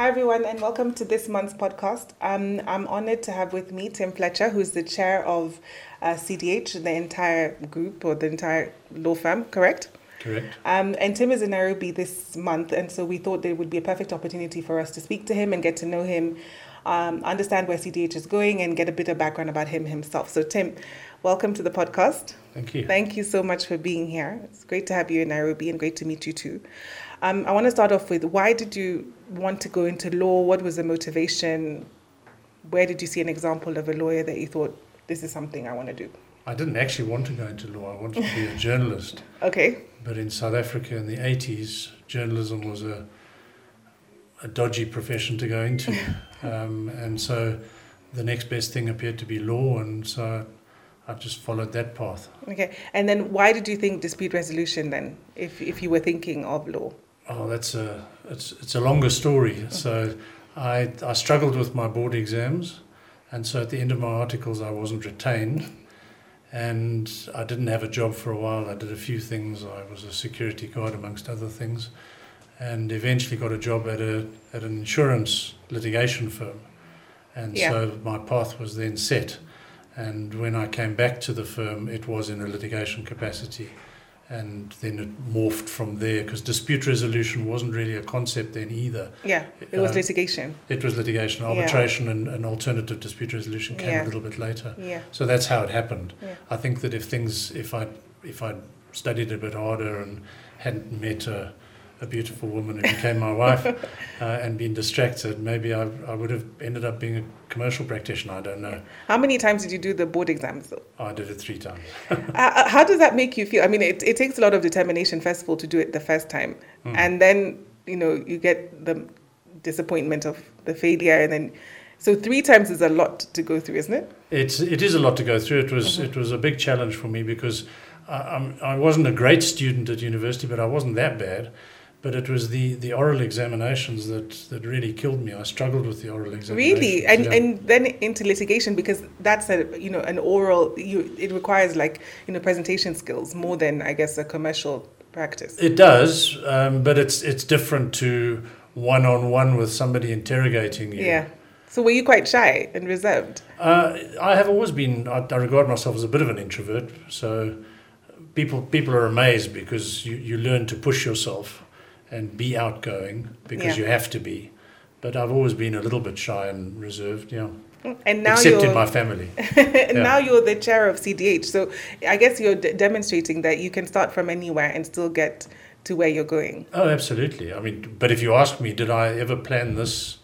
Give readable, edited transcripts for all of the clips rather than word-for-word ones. Hi everyone and welcome to this month's podcast. I'm honoured to have with me Tim Fletcher, who's the chair of CDH, the entire group or the entire law firm, correct? Correct. And Tim is in Nairobi this month, and so we thought there would be a perfect opportunity for us to speak to him and get to know him, understand where CDH is going and get a bit of background about him himself. So Tim, welcome to the podcast. Thank you. Thank you so much for being here. It's great to have you in Nairobi and great to meet you too. I want to start off with, why did you want to go into law? What was the motivation? Where did you see an example of a lawyer that you thought, this is something I want to do? I didn't actually want to go into law. I wanted to be a journalist. Okay. But in South Africa in the 80s, journalism was a dodgy profession to go into. And so the next best thing appeared to be law, and so I've just followed that path. Okay. And then why did you think dispute resolution then, if you were thinking of law? Oh, it's a longer story. So I struggled with my board exams, and so at the end of my articles I wasn't retained, and I didn't have a job for a while. I did a few things. I was a security guard amongst other things, and eventually got a job at an insurance litigation firm, and so my path was then set. And when I came back to the firm, it was in a litigation capacity. And then it morphed from there, because dispute resolution wasn't really a concept then either. Yeah, it was litigation. It was litigation. Arbitration and alternative dispute resolution came a little bit later. Yeah. So that's how it happened. Yeah. I think that if I'd studied a bit harder and hadn't met a beautiful woman who became my wife and been distracted, maybe I would have ended up being a commercial practitioner. I don't know. How many times did you do the board exams though? Oh, I did it 3 times. How does that make you feel? I mean, it takes a lot of determination, first of all, to do it the first time. Mm. And then, you get the disappointment of the failure. And then, so 3 times is a lot to go through, isn't it? It is a lot to go through. It was a big challenge for me, because I wasn't a great student at university, but I wasn't that bad. But it was the oral examinations that really killed me. I struggled with the oral examinations. Really? And then into litigation, because that's an oral, it requires presentation skills more than, I guess, a commercial practice. It does, but it's different to one-on-one with somebody interrogating you. Yeah. So were you quite shy and reserved? I have always been, I regard myself as a bit of an introvert. So people are amazed, because you learn to push yourself and be outgoing, because you have to be. But I've always been a little bit shy and reserved, And now except in my family. Now you're the chair of CDH, so I guess you're demonstrating that you can start from anywhere and still get to where you're going. Oh, absolutely. I mean, but if you ask me, did I ever plan this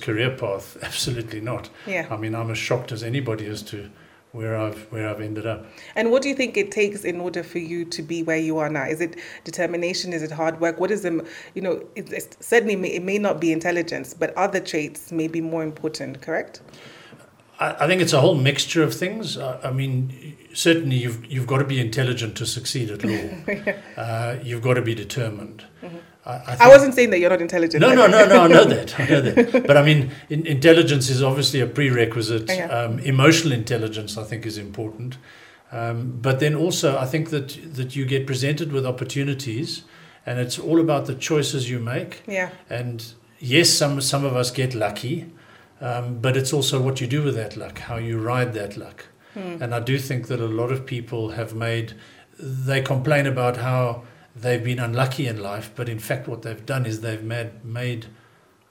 career path? Absolutely not. Yeah. I mean, I'm as shocked as anybody as to where I've ended up. And what do you think it takes in order for you to be where you are now? Is it determination? Is it hard work? What is the, it may not be intelligence, but other traits may be more important, correct? I think it's a whole mixture of things. I mean, certainly you've got to be intelligent to succeed at law. You've got to be determined. Mm-hmm. I wasn't saying that you're not intelligent. No, I know that. But I mean, intelligence is obviously a prerequisite. Yeah. Emotional intelligence, I think, is important. But then also, I think that you get presented with opportunities, and it's all about the choices you make. Yeah. And yes, some of us get lucky, but it's also what you do with that luck, how you ride that luck. Mm. And I do think that a lot of people they complain about how they've been unlucky in life, but in fact what they've done is they've made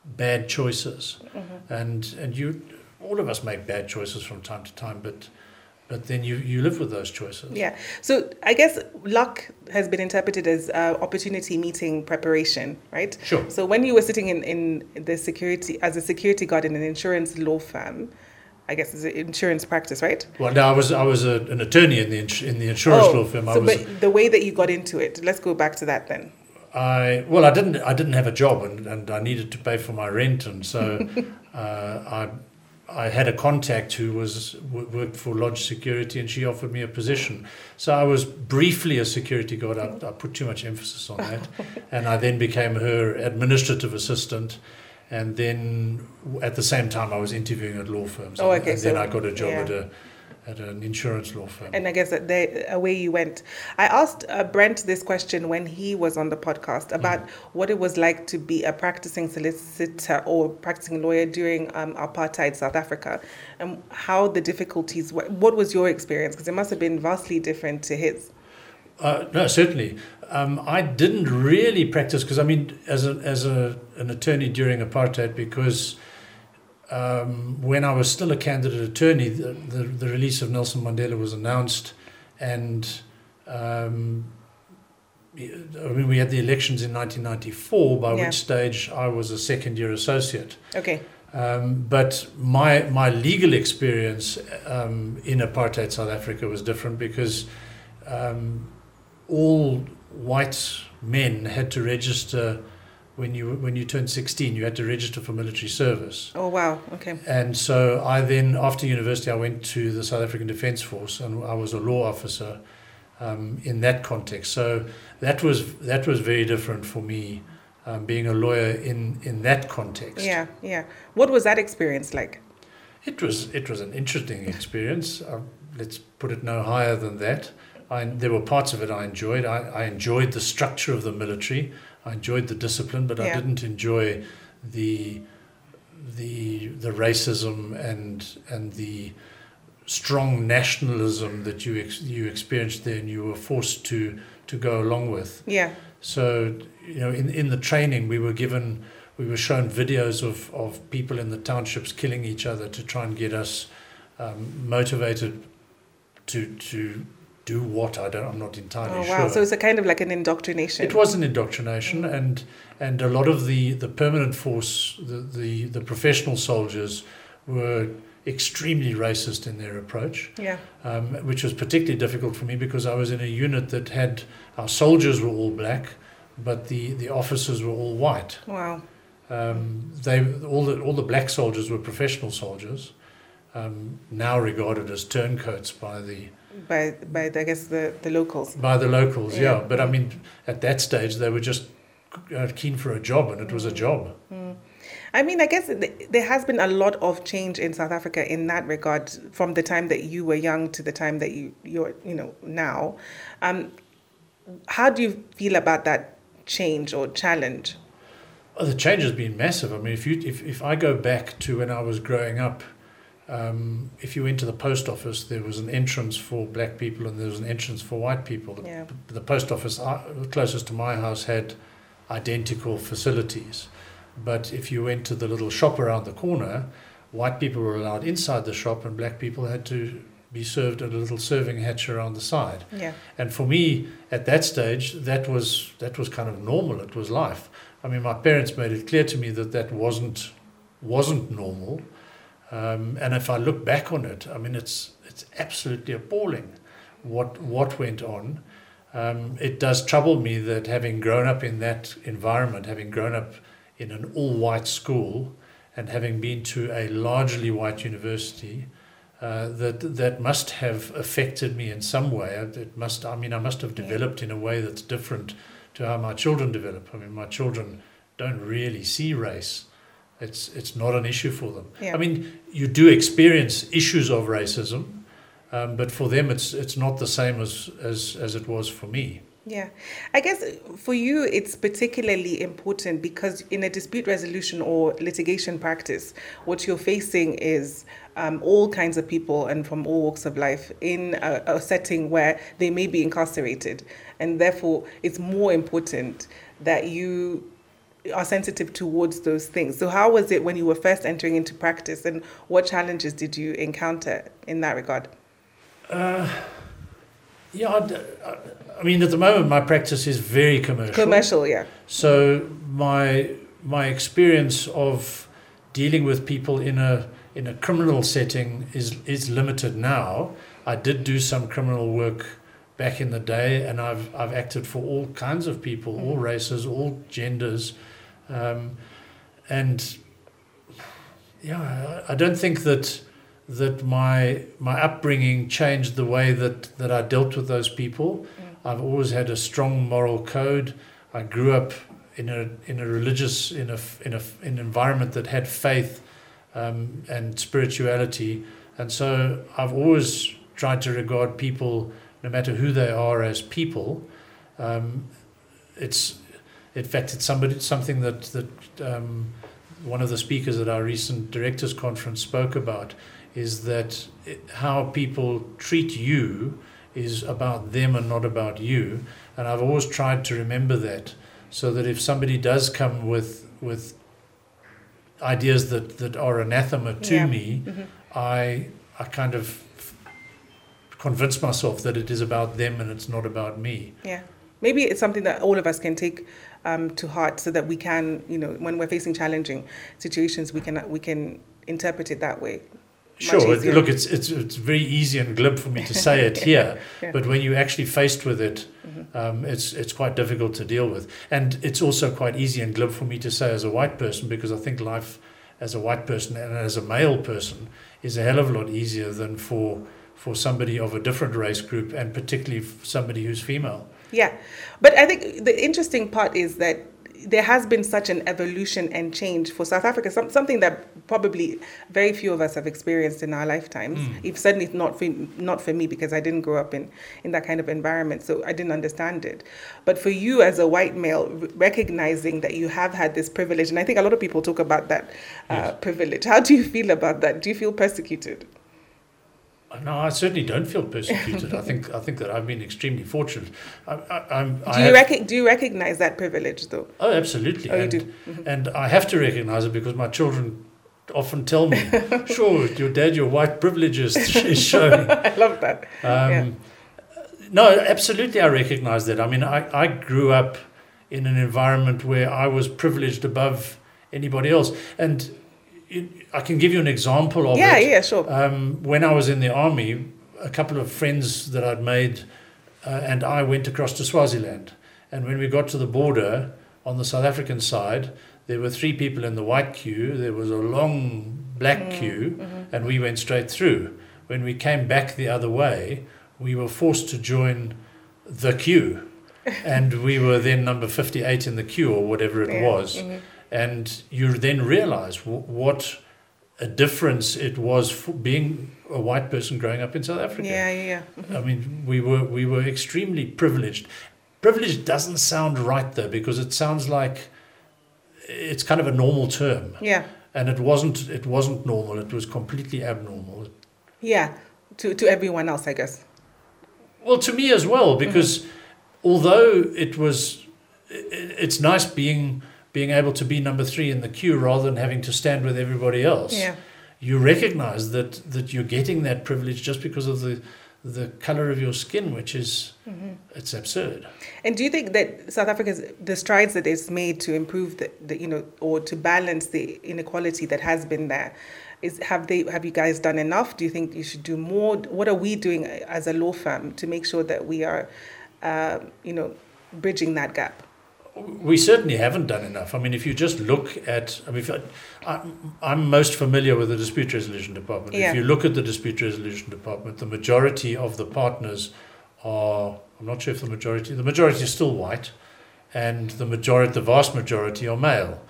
bad choices. Mm-hmm. And all of us make bad choices from time to time, but then you live with those choices. Yeah. So I guess luck has been interpreted as opportunity meeting preparation, right? Sure. So when you were sitting in the security, as a security guard in an insurance law firm, I guess it's an insurance practice, right? Well, no, I was an attorney in the insurance law firm. But the way that you got into it, let's go back to that then. I didn't have a job, and I needed to pay for my rent, and so I had a contact who worked for Lodge Security, and she offered me a position. So I was briefly a security guard. I put too much emphasis on that, and I then became her administrative assistant. And then at the same time, I was interviewing at law firms. Oh, okay. And then I got a job at a at an insurance law firm. And I guess that away you went. I asked Brent this question when he was on the podcast about what it was like to be a practicing solicitor or practicing lawyer during apartheid South Africa, and how the difficulties were. What was your experience? Because it must have been vastly different to his. No, certainly. I didn't really practice because, I mean, as an attorney during apartheid, because when I was still a candidate attorney, the release of Nelson Mandela was announced, and I mean, we had the elections in 1994, by which stage I was a second-year associate. Okay. But my legal experience in apartheid South Africa was different because all white men had to register when you turned 16. You had to register for military service. Oh wow! Okay. And so I then, after university, I went to the South African Defence Force, and I was a law officer in that context. So that was very different for me, being a lawyer in that context. Yeah, yeah. What was that experience like? It was an interesting experience. Let's put it no higher than that. There were parts of it I enjoyed. I enjoyed the structure of the military. I enjoyed the discipline, but I didn't enjoy the racism and the strong nationalism that you experienced there, and you were forced to go along with. Yeah. So you know, in the training, we were shown videos of people in the townships killing each other to try and get us motivated to do what I'm not entirely sure. Oh wow! So it's a kind of like an indoctrination. It was an indoctrination, and a lot of the permanent force, the professional soldiers, were extremely racist in their approach. Yeah. Which was particularly difficult for me because I was in a unit that had our soldiers were all black, but the officers were all white. Wow. All the black soldiers were professional soldiers, now regarded as turncoats by the. By I guess the locals. By the locals, yeah. But I mean, at that stage, they were just keen for a job, and it was a job. Mm. I mean, I guess there has been a lot of change in South Africa in that regard, from the time that you were young to the time that you're now. How do you feel about that change or challenge? Oh, the change has been massive. I mean, if I go back to when I was growing up. If you went to the post office, there was an entrance for black people and there was an entrance for white people. The post office closest to my house had identical facilities. But if you went to the little shop around the corner, white people were allowed inside the shop and black people had to be served at a little serving hatch around the side. Yeah. And for me, at that stage, that was kind of normal. It was life. I mean, my parents made it clear to me that wasn't normal. And if I look back on it, I mean, it's absolutely appalling what went on. It does trouble me that having grown up in that environment, having grown up in an all-white school and having been to a largely white university, that must have affected me in some way. I must have developed in a way that's different to how my children develop. I mean, my children don't really see race. It's not an issue for them. Yeah. I mean, you do experience issues of racism, but for them it's not the same as it was for me. Yeah. I guess for you it's particularly important because in a dispute resolution or litigation practice, what you're facing is all kinds of people and from all walks of life in a setting where they may be incarcerated. And therefore, it's more important that you are sensitive towards those things. So how was it when you were first entering into practice, and what challenges did you encounter in that regard? I mean, at the moment my practice is very commercial. Commercial, yeah. So my experience of dealing with people in a criminal setting is limited now. I did do some criminal work back in the day, and I've acted for all kinds of people, all races, all genders. I don't think that my upbringing changed the way that I dealt with those people. Yeah. I've always had a strong moral code. I grew up in a religious in an environment that had faith and spirituality, And so I've always tried to regard people, no matter who they are, as people. It's somebody, something that one of the speakers at our recent directors' conference spoke about, is that how people treat you is about them and not about you. And I've always tried to remember that, so that if somebody does come with ideas that are anathema to me, mm-hmm. I kind of convince myself that it is about them and it's not about me. Yeah. Maybe it's something that all of us can take to heart, so that we can, when we're facing challenging situations, we can interpret it that way. Sure. Look, it's very easy and glib for me to say it here, but when you're actually faced with it, mm-hmm. It's quite difficult to deal with. And it's also quite easy and glib for me to say as a white person, because I think life as a white person and as a male person is a hell of a lot easier than for somebody of a different race group, and particularly somebody who's female. Yeah, but I think the interesting part is that there has been such an evolution and change for South Africa, something that probably very few of us have experienced in our lifetimes. If certainly not for me, because I didn't grow up in that kind of environment, so I didn't understand it. But for you as a white male, recognizing that you have had this privilege, and I think a lot of people talk about that privilege, how do you feel about that? Do you feel persecuted? No, I certainly don't feel persecuted. I think that I've been extremely fortunate. Do you recognize that privilege, though? Oh, absolutely. Oh, you do? Mm-hmm. And I have to recognize it, because my children often tell me, "Sure, your white privilege is showing." I love that. No, absolutely, I recognize that. I mean, I grew up in an environment where I was privileged above anybody else, and I can give you an example of it. Yeah, sure. When I was in the army, a couple of friends that I'd made and I went across to Swaziland. And when we got to the border on the South African side, there were three people in the white queue. There was a long black queue, mm-hmm. and we went straight through. When we came back the other way, we were forced to join the queue. And we were then number 58 in the queue, or whatever it was. Mm-hmm. And you then realize what a difference it was for being a white person growing up in South Africa. Yeah. Mm-hmm. I mean, we were extremely privileged. Privilege doesn't sound right, though, because it sounds like it's kind of a normal term. Yeah. And it wasn't normal. It was completely abnormal. Yeah, to everyone else, I guess. Well, to me as well, because mm-hmm. although it's nice being able to be number 3 in the queue rather than having to stand with everybody else, you recognize that you're getting that privilege just because of the color of your skin, which is, mm-hmm. it's absurd. And do you think that South Africa's, the strides that it's made to improve or to balance the inequality that has been there, have you guys done enough? Do you think you should do more? What are we doing as a law firm to make sure that we are, bridging that gap? We certainly haven't done enough. I mean, if you just look at... I mean, I'm most familiar with the Dispute Resolution Department. Yeah. If you look at the Dispute Resolution Department, the majority of the partners are... I'm not sure if the majority... The majority is still white, and the vast majority are male.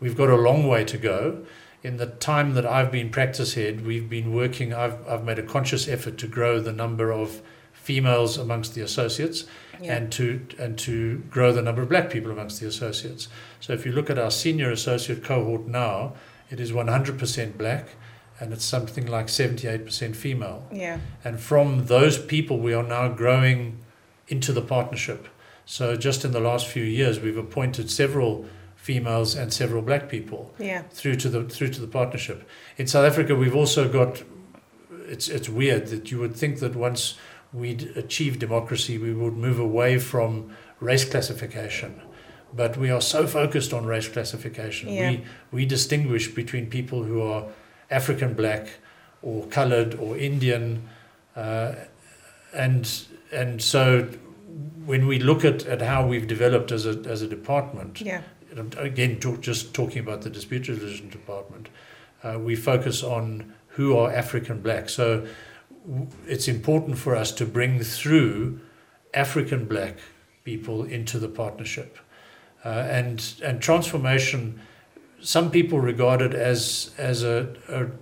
We've got a long way to go. In the time that I've been practice head, we've been working... I've made a conscious effort to grow the number of females amongst the associates, and to grow the number of black people amongst the associates. So if you look at our senior associate cohort now, it is 100% black, and it's something like 78% female. Yeah. And from those people, we are now growing into the partnership. So just in the last few years, we've appointed several females and several black people through to the partnership. In South Africa, we've also got... It's weird that you would think that once we'd achieve democracy, we would move away from race classification. But we are so focused on race classification. Yeah. We distinguish between people who are African black or colored or Indian. And so when we look at how we've developed as a department, again, just talking about the Dispute Resolution Department, we focus on who are African black. So it's important for us to bring through African black people into the partnership. And transformation some people regard it as a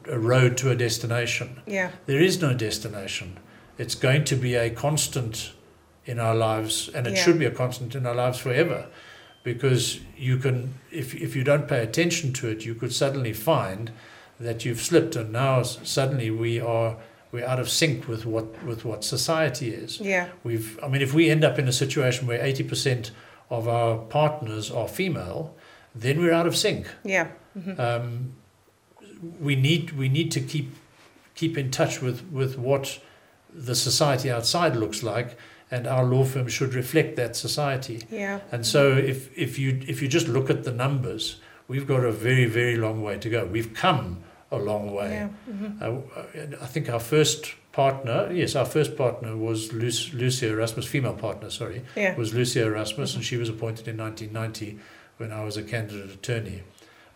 road to a destination. Yeah. There is no destination. It's going to be a constant in our lives, and it should be a constant in our lives forever, because you can, if you don't pay attention to it, you could suddenly find that you've slipped, and now suddenly we're out of sync with what society is. Yeah. If we end up in a situation where 80% of our partners are female, then we're out of sync. Yeah. Mm-hmm. We need to keep in touch with what the society outside looks like, and our law firm should reflect that society. Yeah. And so if you just look at the numbers, we've got a very, very long way to go. We've come a long way. Yeah. Mm-hmm. I think our first partner was Lucia Erasmus, female partner, was Lucia Erasmus, mm-hmm. and she was appointed in 1990 when I was a candidate attorney.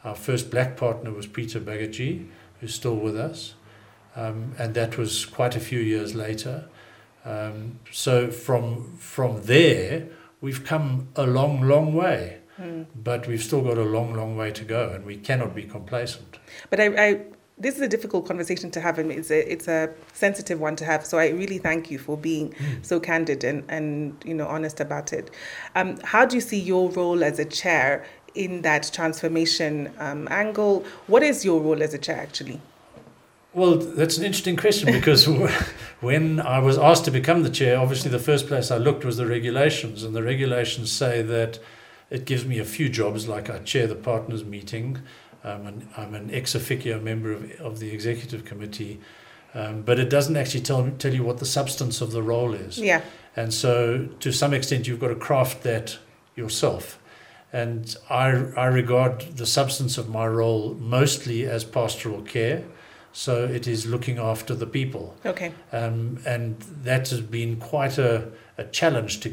Our first black partner was Peter Bagaji, who's still with us, and that was quite a few years later. So from there, we've come a long, long way. Mm. But we've still got a long, long way to go, and we cannot be complacent. But this is a difficult conversation to have, and it's a sensitive one to have. So I really thank you for being so candid and honest about it. How do you see your role as a chair in that transformation angle? What is your role as a chair, actually? Well, that's an interesting question, because when I was asked to become the chair, obviously the first place I looked was the regulations, and the regulations say that it gives me a few jobs, like I chair the partners meeting, and I'm an ex officio member of the executive committee, but it doesn't actually tell you what the substance of the role is. Yeah. And so, to some extent, you've got to craft that yourself. And I regard the substance of my role mostly as pastoral care, so it is looking after the people. Okay. And that has been quite a challenge to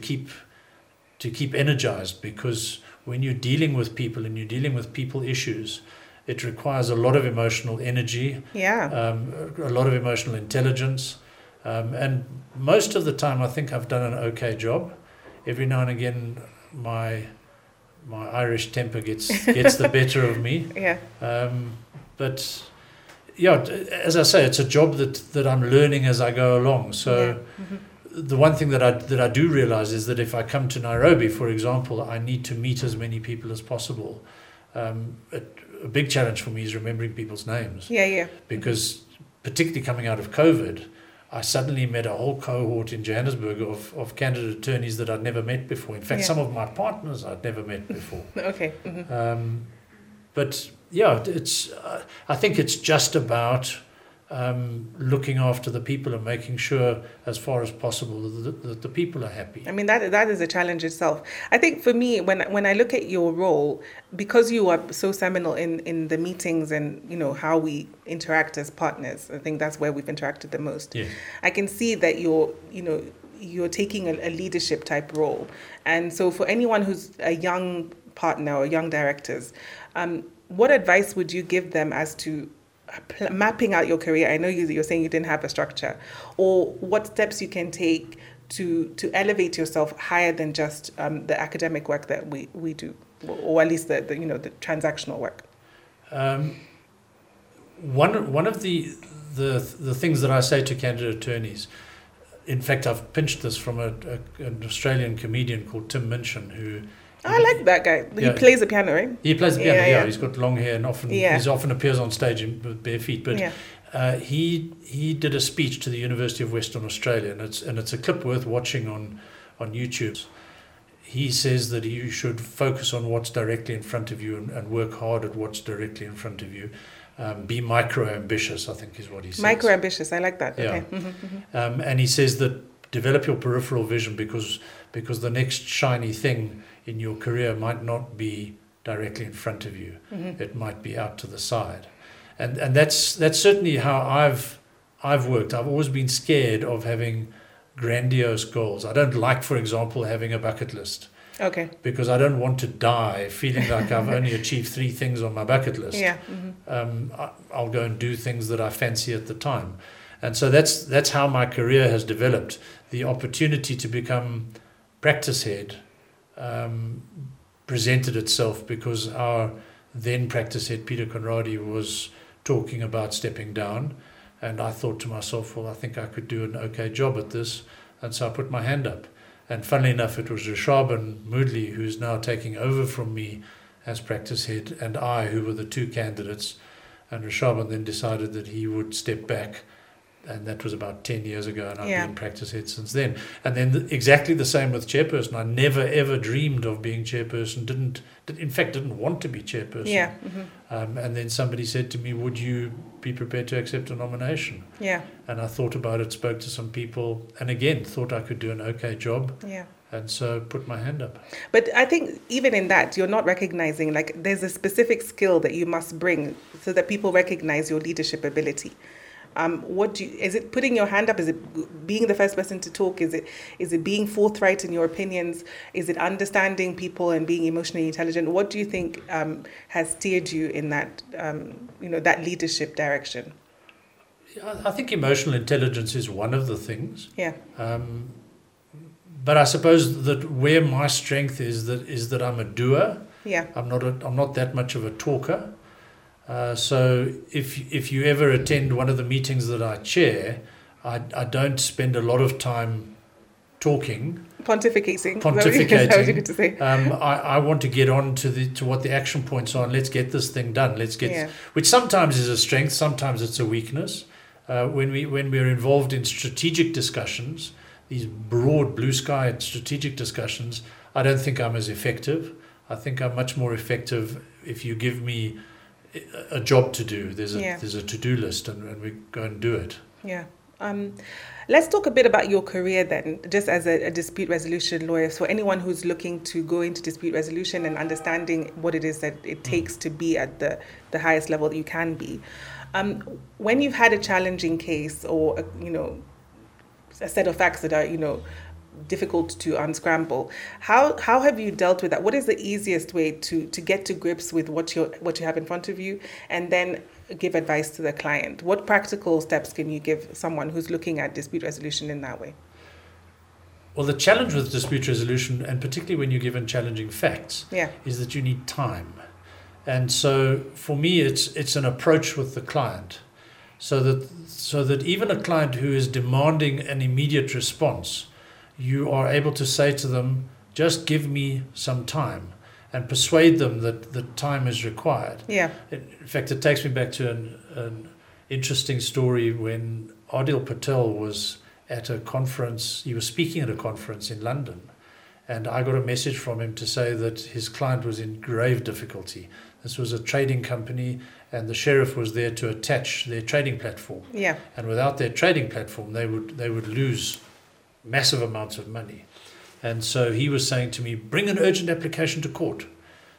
keep energized, because when you're dealing with people and you're dealing with people issues, it requires a lot of emotional energy, a lot of emotional intelligence, and most of the time I think I've done an okay job. Every now and again my Irish temper gets the better of me. But yeah, as I say, it's a job that I'm learning as I go along. So. Yeah. Mm-hmm. The one thing that I do realize is that if I come to Nairobi, for example, I need to meet as many people as possible. A big challenge for me is remembering people's names. Yeah, yeah. Because particularly coming out of COVID, I suddenly met a whole cohort in Johannesburg of candidate attorneys that I'd never met before. In fact, some of my partners I'd never met before. Okay. Mm-hmm. But yeah, it's. I think it's just about looking after the people and making sure as far as possible that the people are happy. I mean, that is a challenge itself. I think for me, when I look at your role, because you are so seminal in the meetings and how we interact as partners, I think that's where we've interacted the most. Yeah. I can see that you're taking a leadership type role. And so for anyone who's a young partner or young directors, what advice would you give them as to mapping out your career? I know you're saying you didn't have a structure, or what steps you can take to elevate yourself higher than just the academic work that we do, or at least the transactional work. One of the things that I say to candidate attorneys, in fact, I've pinched this from an Australian comedian called Tim Minchin, who. I like that guy. Yeah. He plays the piano, right? He plays the piano, yeah. He's got long hair and often appears on stage with bare feet. But he did a speech to the University of Western Australia, and it's a clip worth watching on YouTube. He says that you should focus on what's directly in front of you and work hard at what's directly in front of you. Be micro-ambitious, I think is what he says. Micro-ambitious, I like that. Yeah. Okay. Mm-hmm. And he says that develop your peripheral vision, because the next shiny thing in your career might not be directly in front of you. Mm-hmm. It might be out to the side. And that's certainly how I've worked. I've always been scared of having grandiose goals. I don't like, for example, having a bucket list. Okay. Because I don't want to die feeling like I've only achieved 3 things on my bucket list. Yeah. Mm-hmm. I'll go and do things that I fancy at the time. And so that's how my career has developed. The opportunity to become practice head presented itself because our then practice head Peter Conradi was talking about stepping down, and I thought to myself, well, I think I could do an okay job at this, and so I put my hand up. And funnily enough, it was Rishaban Moodley, who's now taking over from me as practice head, and I, who were the two candidates. And Rishaban then decided that he would step back, and that was about 10 years ago, and I've been practice head since then. And then exactly the same with chairperson. I never, ever dreamed of being chairperson, didn't want to be chairperson. Yeah. Mm-hmm. And then somebody said to me, would you be prepared to accept a nomination? Yeah. And I thought about it, spoke to some people, and again, thought I could do an okay job. Yeah. And so put my hand up. But I think even in that, you're not recognizing, like, there's a specific skill that you must bring so that people recognize your leadership ability. Is it putting your hand up? Is it being the first person to talk? Is it being forthright in your opinions? Is it understanding people and being emotionally intelligent? What do you think has steered you in that that leadership direction? I think emotional intelligence is one of the things. Yeah. But I suppose that where my strength is that I'm a doer. Yeah. I'm not that much of a talker. So if you ever attend one of the meetings that I chair, I don't spend a lot of time talking. Pontificating. That was good to say. I want to get on to what the action points are, and let's get this thing done. Which sometimes is a strength, sometimes it's a weakness. When we're involved in strategic discussions, these broad blue sky strategic discussions, I don't think I'm as effective. I think I'm much more effective if you give me a job to do. There's a to-do list, and we go and do it. Yeah. Let's talk a bit about your career then, just as a dispute resolution lawyer. So anyone who's looking to go into dispute resolution and understanding what it is that it takes to be at the highest level that you can be. When you've had a challenging case or a set of facts that are difficult to unscramble, how have you dealt with that? What is the easiest way to get to grips with what you have in front of you, and then give advice to the client? What practical steps can you give someone who's looking at dispute resolution in that way? Well, the challenge with dispute resolution, and particularly when you're given challenging facts, is that you need time. And so for me, it's an approach with the client, so that even a client who is demanding an immediate response, you are able to say to them, just give me some time, and persuade them that the time is required. Yeah. In fact, it takes me back to an interesting story when Adil Patel was at a conference. He was speaking at a conference in London, and I got a message from him to say that his client was in grave difficulty. This was a trading company, and the sheriff was there to attach their trading platform. Yeah. And without their trading platform, they would lose massive amounts of money. And so he was saying to me, bring an urgent application to court,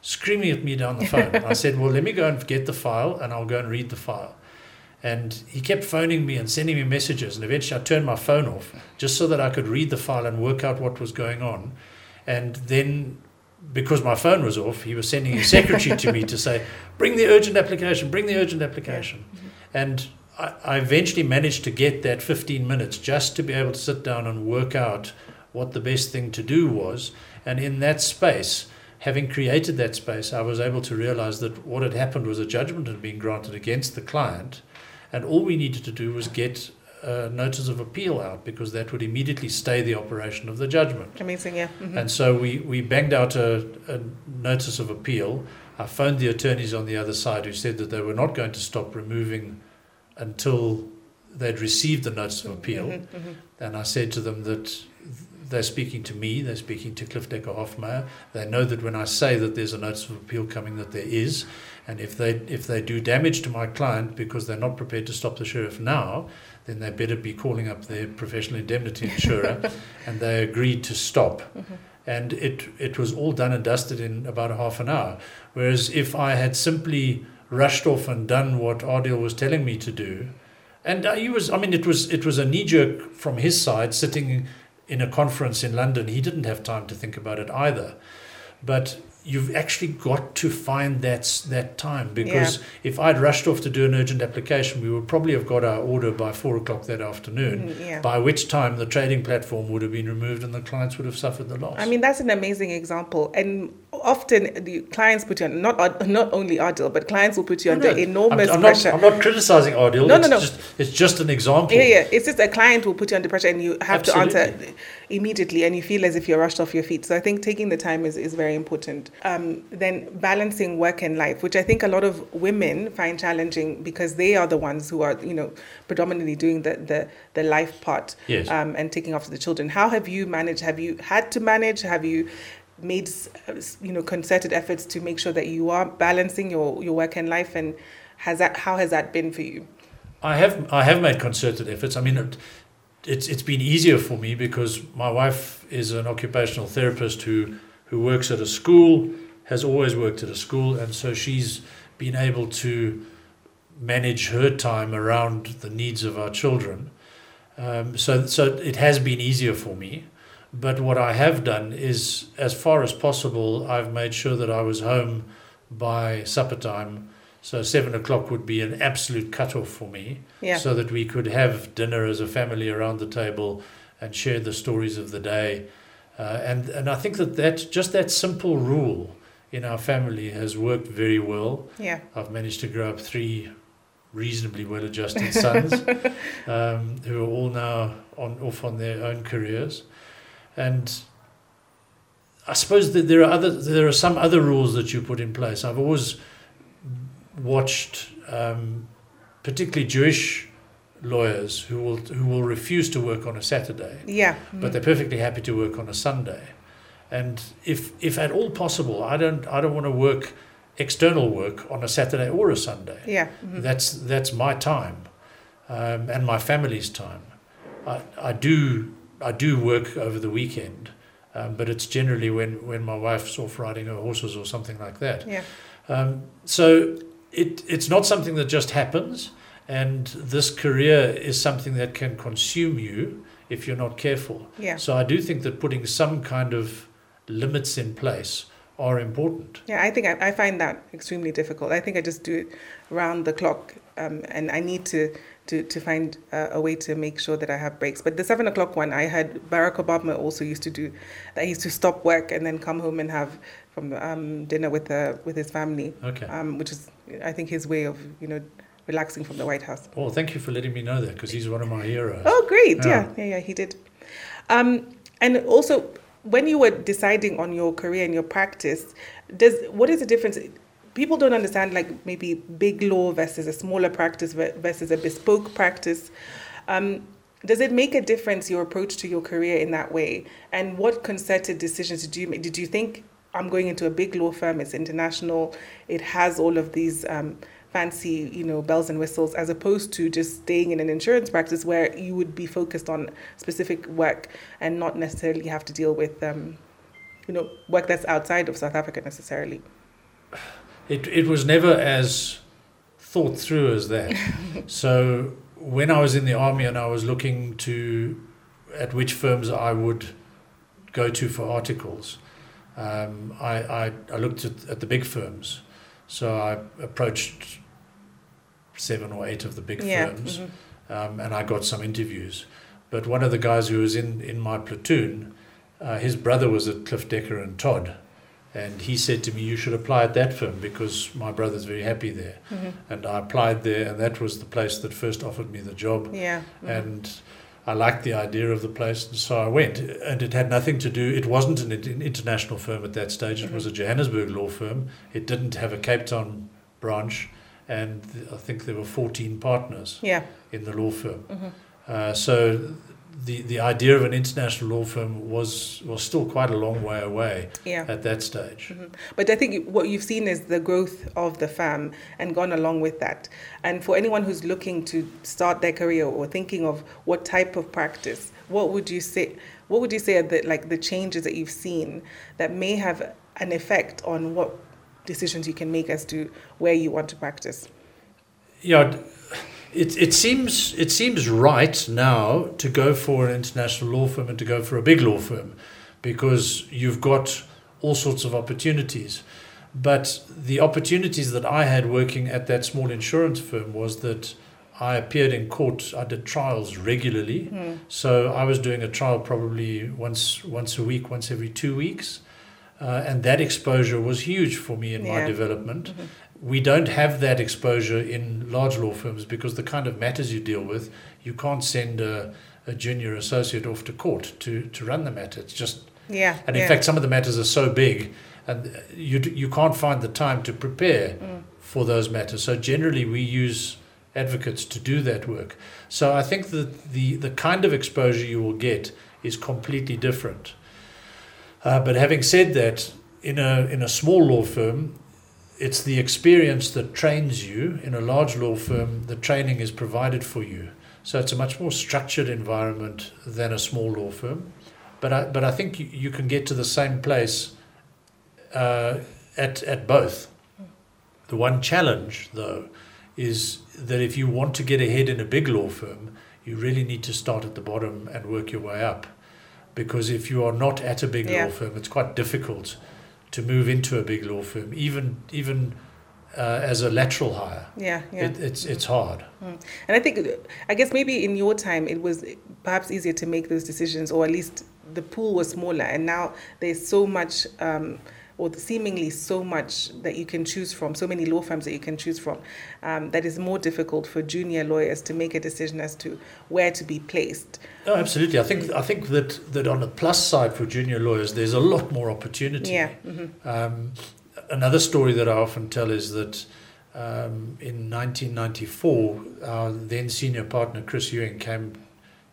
screaming at me down the phone. I said, well, let me go and get the file, and I'll go and read the file. And he kept phoning me and sending me messages, and eventually I turned my phone off just so that I could read the file and work out what was going on. And then, because my phone was off, he was sending his secretary to me to say, bring the urgent application. Yeah. And I eventually managed to get that 15 minutes just to be able to sit down and work out what the best thing to do was. And in that space, having created that space, I was able to realize that what had happened was a judgment had been granted against the client, and all we needed to do was get a notice of appeal out, because that would immediately stay the operation of the judgment. Amazing, yeah. Mm-hmm. And so we banged out a notice of appeal. I phoned the attorneys on the other side, who said that they were not going to stop removing until they'd received the notice of appeal. Mm-hmm, mm-hmm. And I said to them that they're speaking to me, they're speaking to Cliff Dekker Hofmeyr. They know that when I say that there's a notice of appeal coming, that there is. And if they do damage to my client because they're not prepared to stop the sheriff now, then they better be calling up their professional indemnity insurer. And they agreed to stop. Mm-hmm. And it was all done and dusted in about a half an hour. Whereas if I had simply rushed off and done what Adil was telling me to do, and it was a knee-jerk from his side, sitting in a conference in London. He didn't have time to think about it either. But you've actually got to find that time, because if I'd rushed off to do an urgent application, we would probably have got our order by 4:00 that afternoon, by which time the trading platform would have been removed and the clients would have suffered the loss. I mean, that's an amazing example. And often the clients put you on, not only Adil, but clients will put you under enormous pressure. I'm not criticizing Adil. No. It's just an example. Yeah. It's just a client will put you under pressure and you have to answer immediately and you feel as if you're rushed off your feet. So I think taking the time is very important. Then balancing work and life, which I think a lot of women find challenging because they are the ones who are, predominantly doing the life part, yes. And taking after the children. How have you managed? Have you had to manage? Have you made concerted efforts to make sure that you are balancing your work and life, and how has that been for you? I have made concerted efforts. I mean, it's been easier for me because my wife is an occupational therapist who works at a school, has always worked at a school, and so she's been able to manage her time around the needs of our children. So it has been easier for me. But what I have done is, as far as possible, I've made sure that I was home by supper time. So 7:00 would be an absolute cutoff for me, so that we could have dinner as a family around the table and share the stories of the day. And I think that just that simple rule in our family has worked very well. Yeah. I've managed to grow up 3 reasonably well-adjusted sons who are all now off on their own careers. And I suppose that there are some other rules that you put in place. I've always watched, particularly Jewish lawyers who will refuse to work on a Saturday. Yeah. Mm-hmm. But they're perfectly happy to work on a Sunday. And if at all possible, I don't want to work external work on a Saturday or a Sunday. Yeah. Mm-hmm. That's my time, and my family's time. I do work over the weekend, but it's generally when my wife's off riding her horses or something like that. Yeah. So it's not something that just happens, and this career is something that can consume you if you're not careful. Yeah. So I do think that putting some kind of limits in place are important. Yeah, I think I find that extremely difficult. I think I just do it round the clock, and I need to find a way to make sure that I have breaks. But the 7:00 one, I heard Barack Obama also used to do that. He used to stop work and then come home and have dinner with his family. Okay. Which is, I think, his way of relaxing from the White House. Well, thank you for letting me know that, because he's one of my heroes. Oh, great! Yeah, he did. And also, when you were deciding on your career and your practice, what is the difference? People don't understand, like, maybe big law versus a smaller practice versus a bespoke practice. Does it make a difference, your approach to your career in that way? And what concerted decisions did you make? Did you think, I'm going into a big law firm, it's international, it has all of these fancy, bells and whistles, as opposed to just staying in an insurance practice where you would be focused on specific work and not necessarily have to deal with, work that's outside of South Africa necessarily? It was never as thought through as that. So when I was in the army and I was looking at which firms I would go to for articles, I looked at the big firms. So I approached 7 or 8 of the big firms, mm-hmm. And I got some interviews. But one of the guys who was in my platoon, his brother was at Cliff Dekker and Todd. And he said to me, you should apply at that firm because my brother's very happy there. Mm-hmm. And I applied there, and that was the place that first offered me the job. Yeah. Mm-hmm. And I liked the idea of the place, and so I went. And it had nothing to do, it wasn't an international firm at that stage. Mm-hmm. It was a Johannesburg law firm. It didn't have a Cape Town branch. And I think there were 14 partners in the law firm. Mm-hmm. So the idea of an international law firm was still quite a long way away at that stage. Mm-hmm. But I think what you've seen is the growth of the firm and gone along with that. And for anyone who's looking to start their career or thinking of what type of practice, what would you say are the changes that you've seen that may have an effect on what decisions you can make as to where you want to practice? Yeah. It seems right now to go for an international law firm and to go for a big law firm because you've got all sorts of opportunities. But the opportunities that I had working at that small insurance firm was that I appeared in court. I did trials regularly. Mm. So I was doing a trial probably once a week, once every 2 weeks. And that exposure was huge for me in my development. Mm-hmm. We don't have that exposure in large law firms because the kind of matters you deal with, you can't send a junior associate off to court to run the matter. It's just... And in fact, some of the matters are so big and you can't find the time to prepare for those matters. So generally we use advocates to do that work. So I think that the kind of exposure you will get is completely different. But having said that, in a small law firm, it's the experience that trains you. In a large law firm, the training is provided for you. So it's a much more structured environment than a small law firm. But I think you can get to the same place at both. The one challenge, though, is that if you want to get ahead in a big law firm, you really need to start at the bottom and work your way up. Because if you are not at a big law firm, it's quite difficult to move into a big law firm, even as a lateral hire. It's hard. And I guess maybe in your time, it was perhaps easier to make those decisions, or at least the pool was smaller, and now there's so much, or seemingly so much that you can choose from, so many law firms that you can choose from, that is more difficult for junior lawyers to make a decision as to where to be placed. Oh, absolutely. I think that on the plus side for junior lawyers, there's a lot more opportunity. Another story that I often tell is that in 1994, our then senior partner, Chris Ewing, came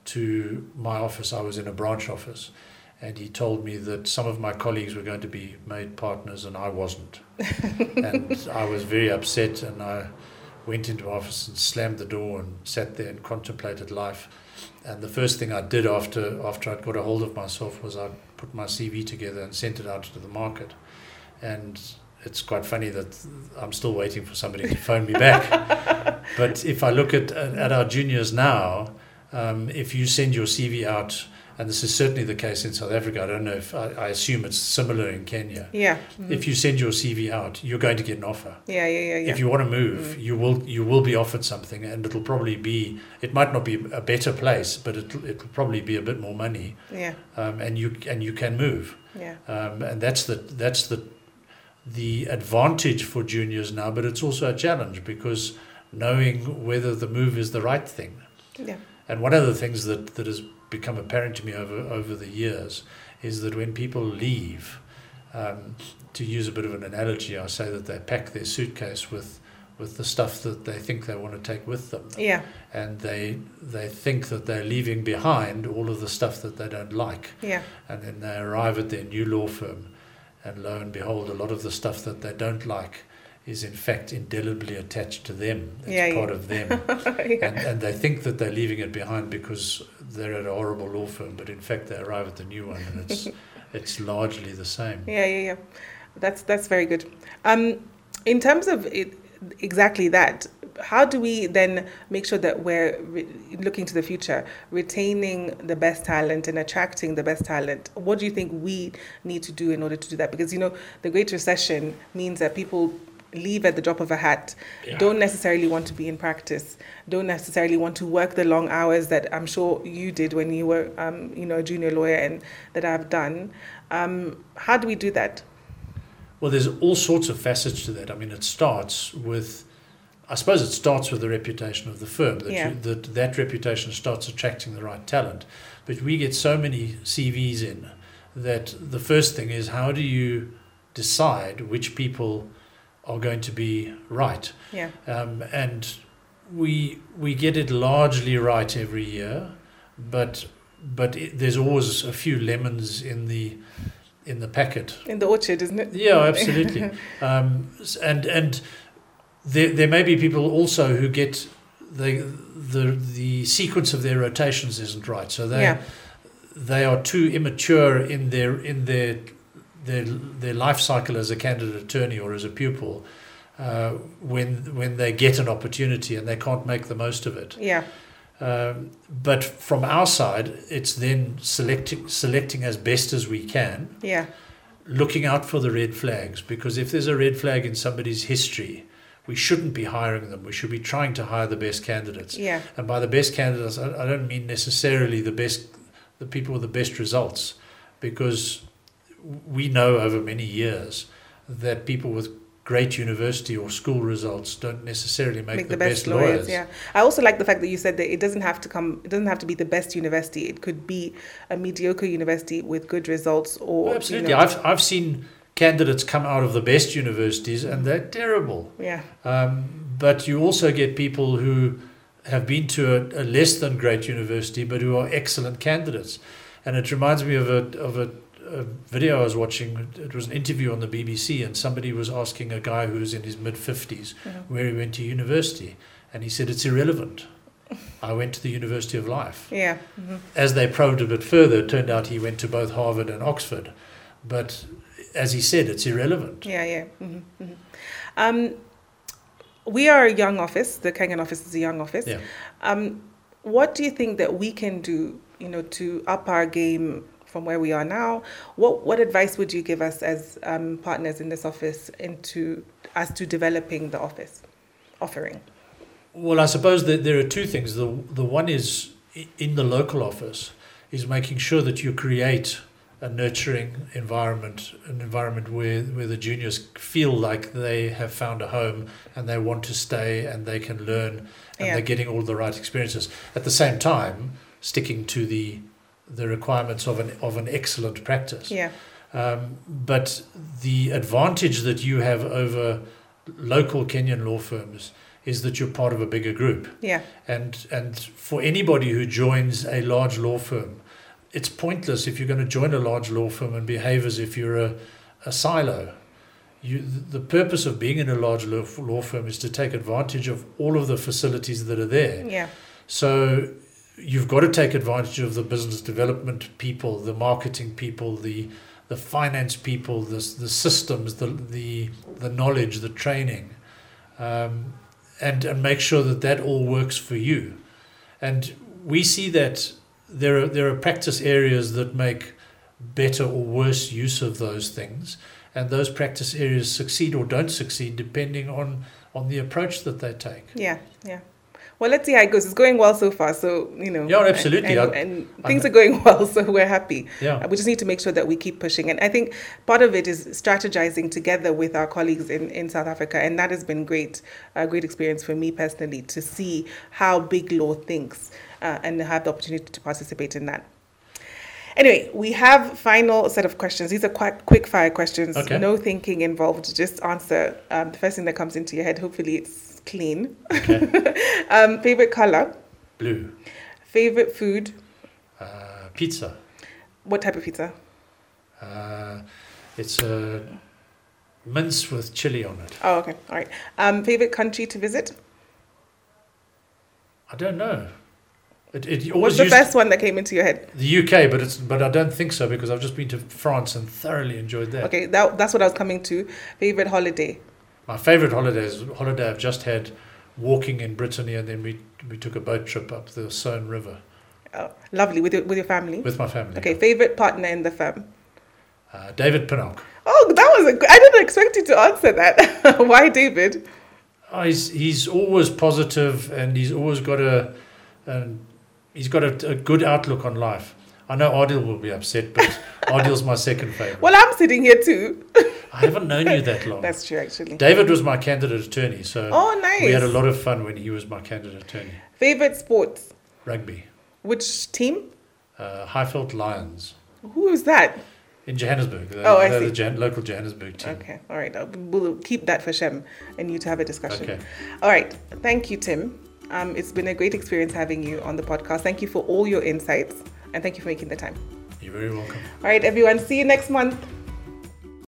to my office. I was in a branch office. And he told me that some of my colleagues were going to be made partners and I wasn't. And I was very upset, and I went into office and slammed the door and sat there and contemplated life. And the first thing I did after I'd got a hold of myself was I put my CV together and sent it out to the market. And it's quite funny that I'm still waiting for somebody to phone me back. But if I look at our juniors now, if you send your CV out, and this is certainly the case in South Africa, I don't know if I assume it's similar in Kenya. If you send your CV out, you're going to get an offer. If you want to move, you will be offered something, and it'll probably be, it might not be a better place, but it'll probably be a bit more money. And you can move. And that's the advantage for juniors now, but it's also a challenge because knowing whether the move is the right thing. And one of the things that has become apparent to me over the years is that when people leave, to use a bit of an analogy, I say that they pack their suitcase with the stuff that they think they want to take with them. And they think that they're leaving behind all of the stuff that they don't like. And then they arrive at their new law firm, and lo and behold, a lot of the stuff that they don't like is in fact indelibly attached to them. It's part of them. And they think that they're leaving it behind because they're at a horrible law firm, but in fact they arrive at the new one and it's largely the same. That's very good. In terms of it, exactly that, how do we then make sure that we're looking to the future, retaining the best talent and attracting the best talent? What do you think we need to do in order to do that? Because, the Great Recession means that people leave at the drop of a hat, don't necessarily want to be in practice, don't necessarily want to work the long hours that I'm sure you did when you were, a junior lawyer, and that I've done. How do we do that? Well, there's all sorts of facets to that. I mean, it starts with the reputation of the firm, that that reputation starts attracting the right talent. But we get so many CVs in that the first thing is, how do you decide which people are going to be right? And we get it largely right every year, but there's always a few lemons in the packet, in the orchard, isn't it? Absolutely. And there may be people also who get the sequence of their rotations isn't right, so they are too immature in their life cycle as a candidate attorney or as a pupil when they get an opportunity and they can't make the most of it. But from our side, it's then selecting as best as we can, looking out for the red flags, because if there's a red flag in somebody's history, we shouldn't be hiring them. We should be trying to hire the best candidates. And by the best candidates, I don't mean necessarily the people with the best results, because we know over many years that people with great university or school results don't necessarily make the best lawyers. Yeah, I also like the fact that you said that it doesn't have to be the best university. It could be a mediocre university with good results. Or oh, absolutely, you know, I've seen candidates come out of the best universities and they're terrible. Yeah. But you also get people who have been to a less than great university but who are excellent candidates. And it reminds me of a video I was watching. It was an interview on the BBC, and somebody was asking a guy who was in his mid-50s where he went to university, and he said, it's irrelevant. I went to the University of Life. Yeah. Mm-hmm. As they probed a bit further, it turned out he went to both Harvard and Oxford. But as he said, it's irrelevant. Yeah, yeah. Mm-hmm. Mm-hmm. We are a young office. The Kenyan office is a young office. Yeah. What do you think that we can do, you know, to up our game from where we are now? What advice would you give us as partners in this office as to developing the office offering? Well, I suppose that there are two things. The one is in the local office is making sure that you create a nurturing environment, an environment where the juniors feel like they have found a home and they want to stay and they can learn and they're getting all the right experiences. At the same time, sticking to the requirements of an excellent practice. Yeah. But the advantage that you have over local Kenyan law firms is that you're part of a bigger group. Yeah. And for anybody who joins a large law firm, it's pointless if you're going to join a large law firm and behave as if you're a silo. The purpose of being in a large law firm is to take advantage of all of the facilities that are there. Yeah. So you've got to take advantage of the business development people, the marketing people, the finance people, the systems, the knowledge, the training, and make sure that all works for you. And we see that there are practice areas that make better or worse use of those things, and those practice areas succeed or don't succeed depending on the approach that they take. Yeah, yeah. Well, let's see how it goes. It's going well so far, so, you know. Yeah, absolutely. And things are going well, so we're happy. Yeah. We just need to make sure that we keep pushing. And I think part of it is strategizing together with our colleagues in South Africa, and that has been great, a great experience for me personally to see how big law thinks and have the opportunity to participate in that. Anyway, we have final set of questions. These are quite quick-fire questions. Okay. No thinking involved. Just answer the first thing that comes into your head. Hopefully it's clean. Okay. Favorite color? Blue. Favorite food? Pizza. What type of pizza? It's a mince with chili on it. Oh, okay. All right. Favorite country to visit? I don't know. What's the first one that came into your head? The UK, but I don't think so, because I've just been to France and thoroughly enjoyed that. Okay, that's what I was coming to. Favorite holiday? My favourite holiday is a holiday I've just had, walking in Brittany, and then we took a boat trip up the Saône River. Oh, lovely. With your family? With my family. Okay, yeah. Favourite partner in the firm? David Pinnock. Oh, I didn't expect you to answer that. Why David? Oh, he's always positive, and he's always got a good outlook on life. I know Adil will be upset, but Adil's my second favourite. Well, I'm sitting here too. I haven't known you that long. That's true, actually. David was my candidate attorney, so nice. We had a lot of fun when he was my candidate attorney. Favorite sports? Rugby. Which team? Highfield Lions. Who is that? In Johannesburg. They're the local Johannesburg team. Okay, all right. We'll keep that for Shem and you to have a discussion. Okay. All right. Thank you, Tim. It's been a great experience having you on the podcast. Thank you for all your insights, and thank you for making the time. You're very welcome. All right, everyone. See you next month.